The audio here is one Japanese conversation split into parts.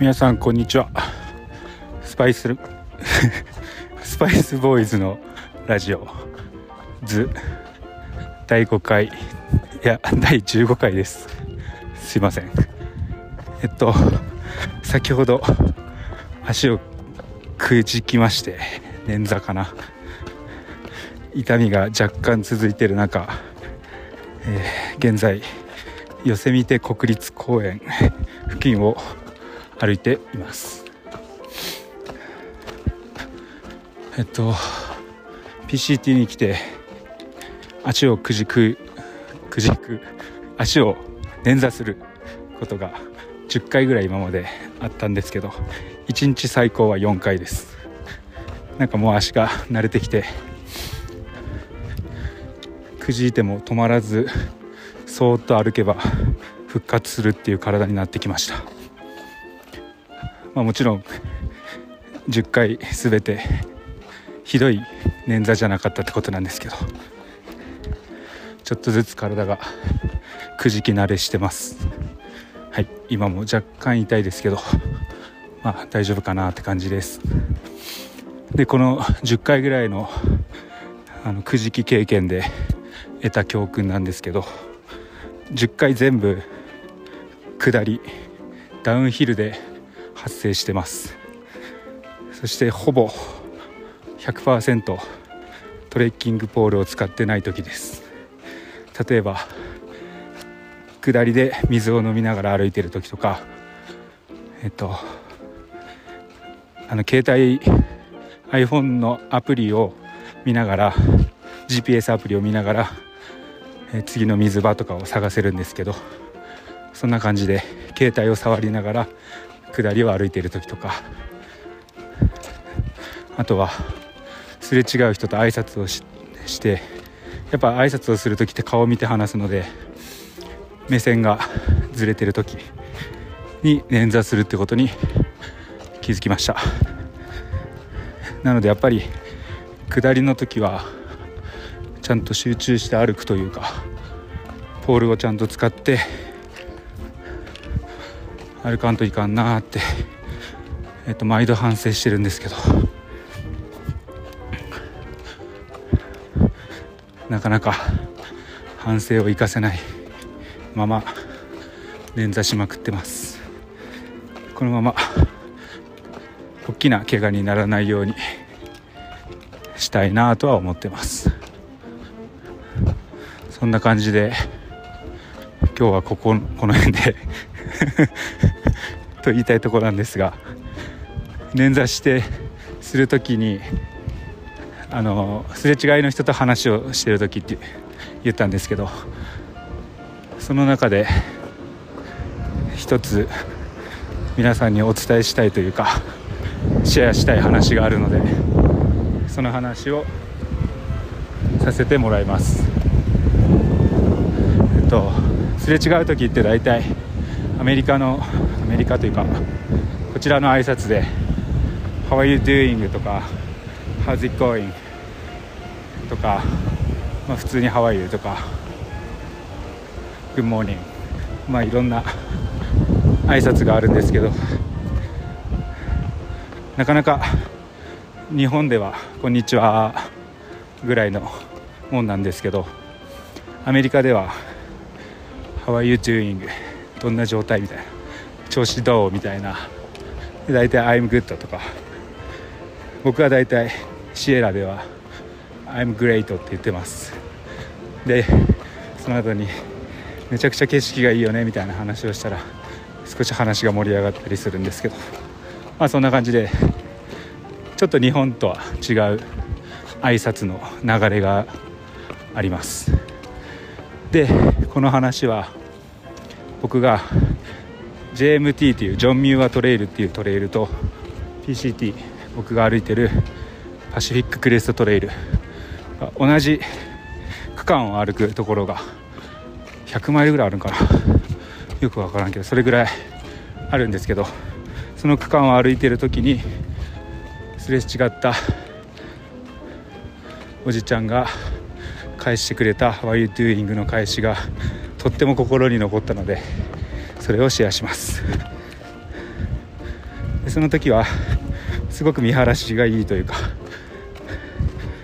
皆さんこんにちは。スパイスボーイズのラジオズ第5回いや第15回です。すいません。先ほど足をくじきまして、捻挫かな、痛みが若干続いている中、現在ヨセミテ国立公園付近を歩いています。PCT に来て足を捻挫することが10回ぐらい今まであったんですけど、1日最高は4回です。なんかもう足が慣れてきて、くじいても止まらずそーっと歩けば復活するっていう体になってきました。もちろん10回全てひどい捻挫じゃなかったってことなんですけど、ちょっとずつ体がくじき慣れしてます。はい、今も若干痛いですけど、大丈夫かなって感じです。で、この10回ぐらいのくじき経験で得た教訓なんですけど、10回全部下りダウンヒルで発生してます。そしてほぼ 100% トレッキングポールを使ってない時です。例えば下りで水を飲みながら歩いてる時とか、携帯 iPhone のアプリを見ながら、 GPS アプリを見ながら次の水場とかを探せるんですけど、そんな感じで携帯を触りながら下りを歩いている時とか、あとはすれ違う人と挨拶を してやっぱ挨拶をする時って顔を見て話すので、目線がずれてる時に捻挫するってことに気づきました。なのでやっぱり下りの時はちゃんと集中して歩くというか、ポールをちゃんと使って歩かんといかんなーって、毎度反省してるんですけど、なかなか反省を生かせないまま捻挫しまくってます。このまま大きな怪我にならないようにしたいなとは思ってます。そんな感じで今日はこの辺でと言いたいところなんですが、捻挫してするときにすれ違いの人と話をしてるときって言ったんですけど、その中で一つ皆さんにお伝えしたいというかシェアしたい話があるので、その話をさせてもらいます。すれ違うときって大体アメリカというかこちらの挨拶で How are you doing? とか How's it going? とか、普通に How are you? とか Good morning、いろんな挨拶があるんですけど、なかなか日本ではこんにちはぐらいのもんなんですけど、アメリカでは How are you doing?どんな状態みたいな、調子どうみたいな、だいたい I'm good とか、僕はだいたいシエラでは I'm great って言ってます。で、その後にめちゃくちゃ景色がいいよねみたいな話をしたら少し話が盛り上がったりするんですけど、そんな感じでちょっと日本とは違う挨拶の流れがあります。で、この話は僕が JMT というジョン・ミューアトレイルっていうトレイルと PCT、 僕が歩いてるパシフィッククレストトレイル、同じ区間を歩くところが100マイルぐらいあるんかな、よくわからんけどそれぐらいあるんですけど、その区間を歩いてる時にすれ違ったおじちゃんが返してくれた How are you doing の返しがとっても心に残ったので、それをシェアします。でその時はすごく見晴らしがいいというか、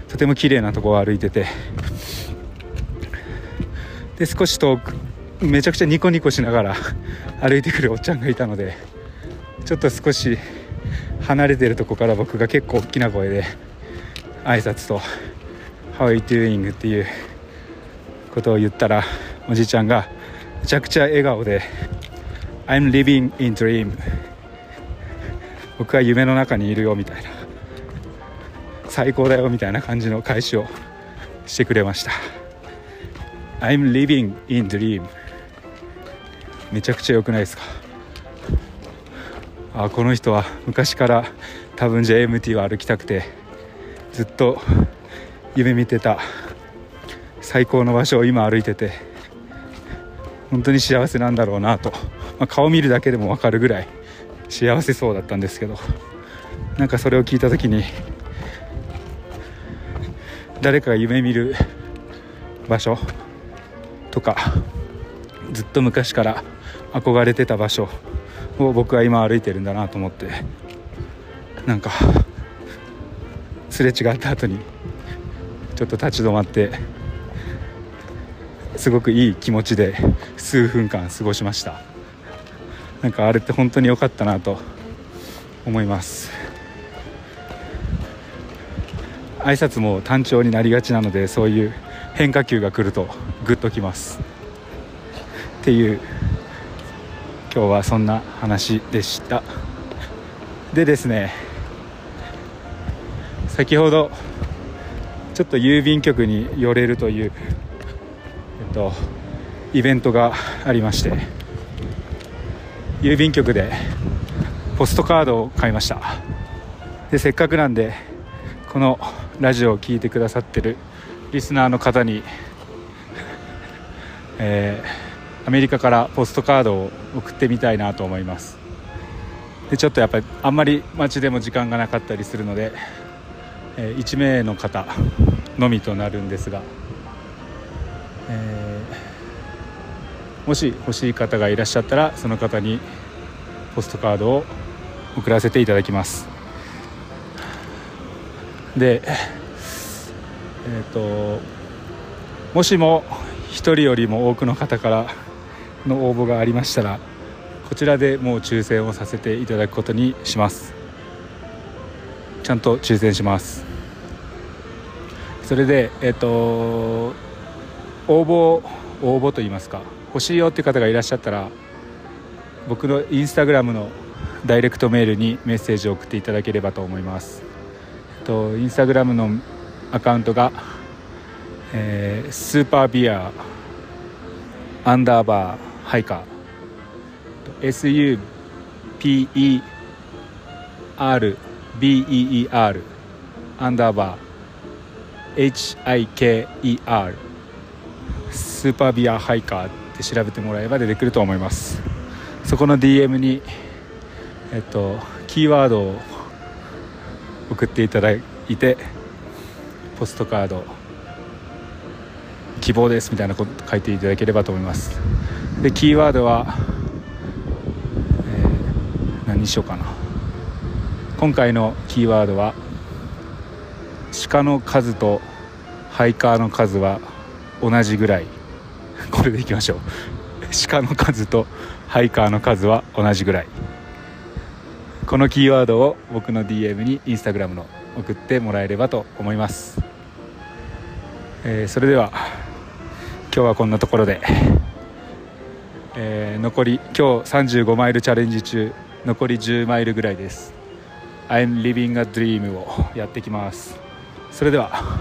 とても綺麗なところを歩いてて、で少し遠くめちゃくちゃニコニコしながら歩いてくるおっちゃんがいたので、ちょっと少し離れてるとこから僕が結構大きな声で挨拶と How are you doing っていうことを言ったら、おじいちゃんがめちゃくちゃ笑顔で I'm living in dream 僕は夢の中にいるよみたいな、最高だよみたいな感じの返しをしてくれました。 I'm living in dream めちゃくちゃ良くないですか。あ、この人は昔から多分 JMT を歩きたくてずっと夢見てた最高の場所を今歩いてて本当に幸せなんだろうなと、顔見るだけでも分かるぐらい幸せそうだったんですけど、なんかそれを聞いた時に誰かが夢見る場所とかずっと昔から憧れてた場所を僕は今歩いてるんだなと思って、なんかすれ違った後にちょっと立ち止まってすごくいい気持ちで数分間過ごしました。なんかあれって本当に良かったなと思います。挨拶も単調になりがちなので、そういう変化球が来るとグッときますっていう、今日はそんな話でした。でですね、先ほどちょっと郵便局に寄れるという、イベントがありまして、郵便局でポストカードを買いました。でせっかくなんでこのラジオを聞いてくださってるリスナーの方に、アメリカからポストカードを送ってみたいなと思います。でちょっとやっぱりあんまり街でも時間がなかったりするので、1名の方のみとなるんですが、もし欲しい方がいらっしゃったらその方にポストカードを送らせていただきます。でもしも1人よりも多くの方からの応募がありましたら、こちらでもう抽選をさせていただくことにします。ちゃんと抽選します。それで応募といいますか、欲しいよっていう方がいらっしゃったら、僕のインスタグラムのダイレクトメールにメッセージを送っていただければと思います。インスタグラムのアカウントが、スーパービア_ハイカー SUPERBEER _HIKER スーパービアハイカーって調べてもらえば出てくると思います。そこの DM に、キーワードを送っていただいて、ポストカード希望ですみたいなこと書いていただければと思います。でキーワードは、何にしようかな。今回のキーワードは鹿の数とハイカーの数は同じぐらい、これでいきましょう。鹿の数とハイカーの数は同じぐらい、このキーワードを僕の DM にインスタグラムの送ってもらえればと思います。それでは今日はこんなところで、残り今日35マイルチャレンジ中、残り10マイルぐらいです。 I'm living a dream をやってきます。それでは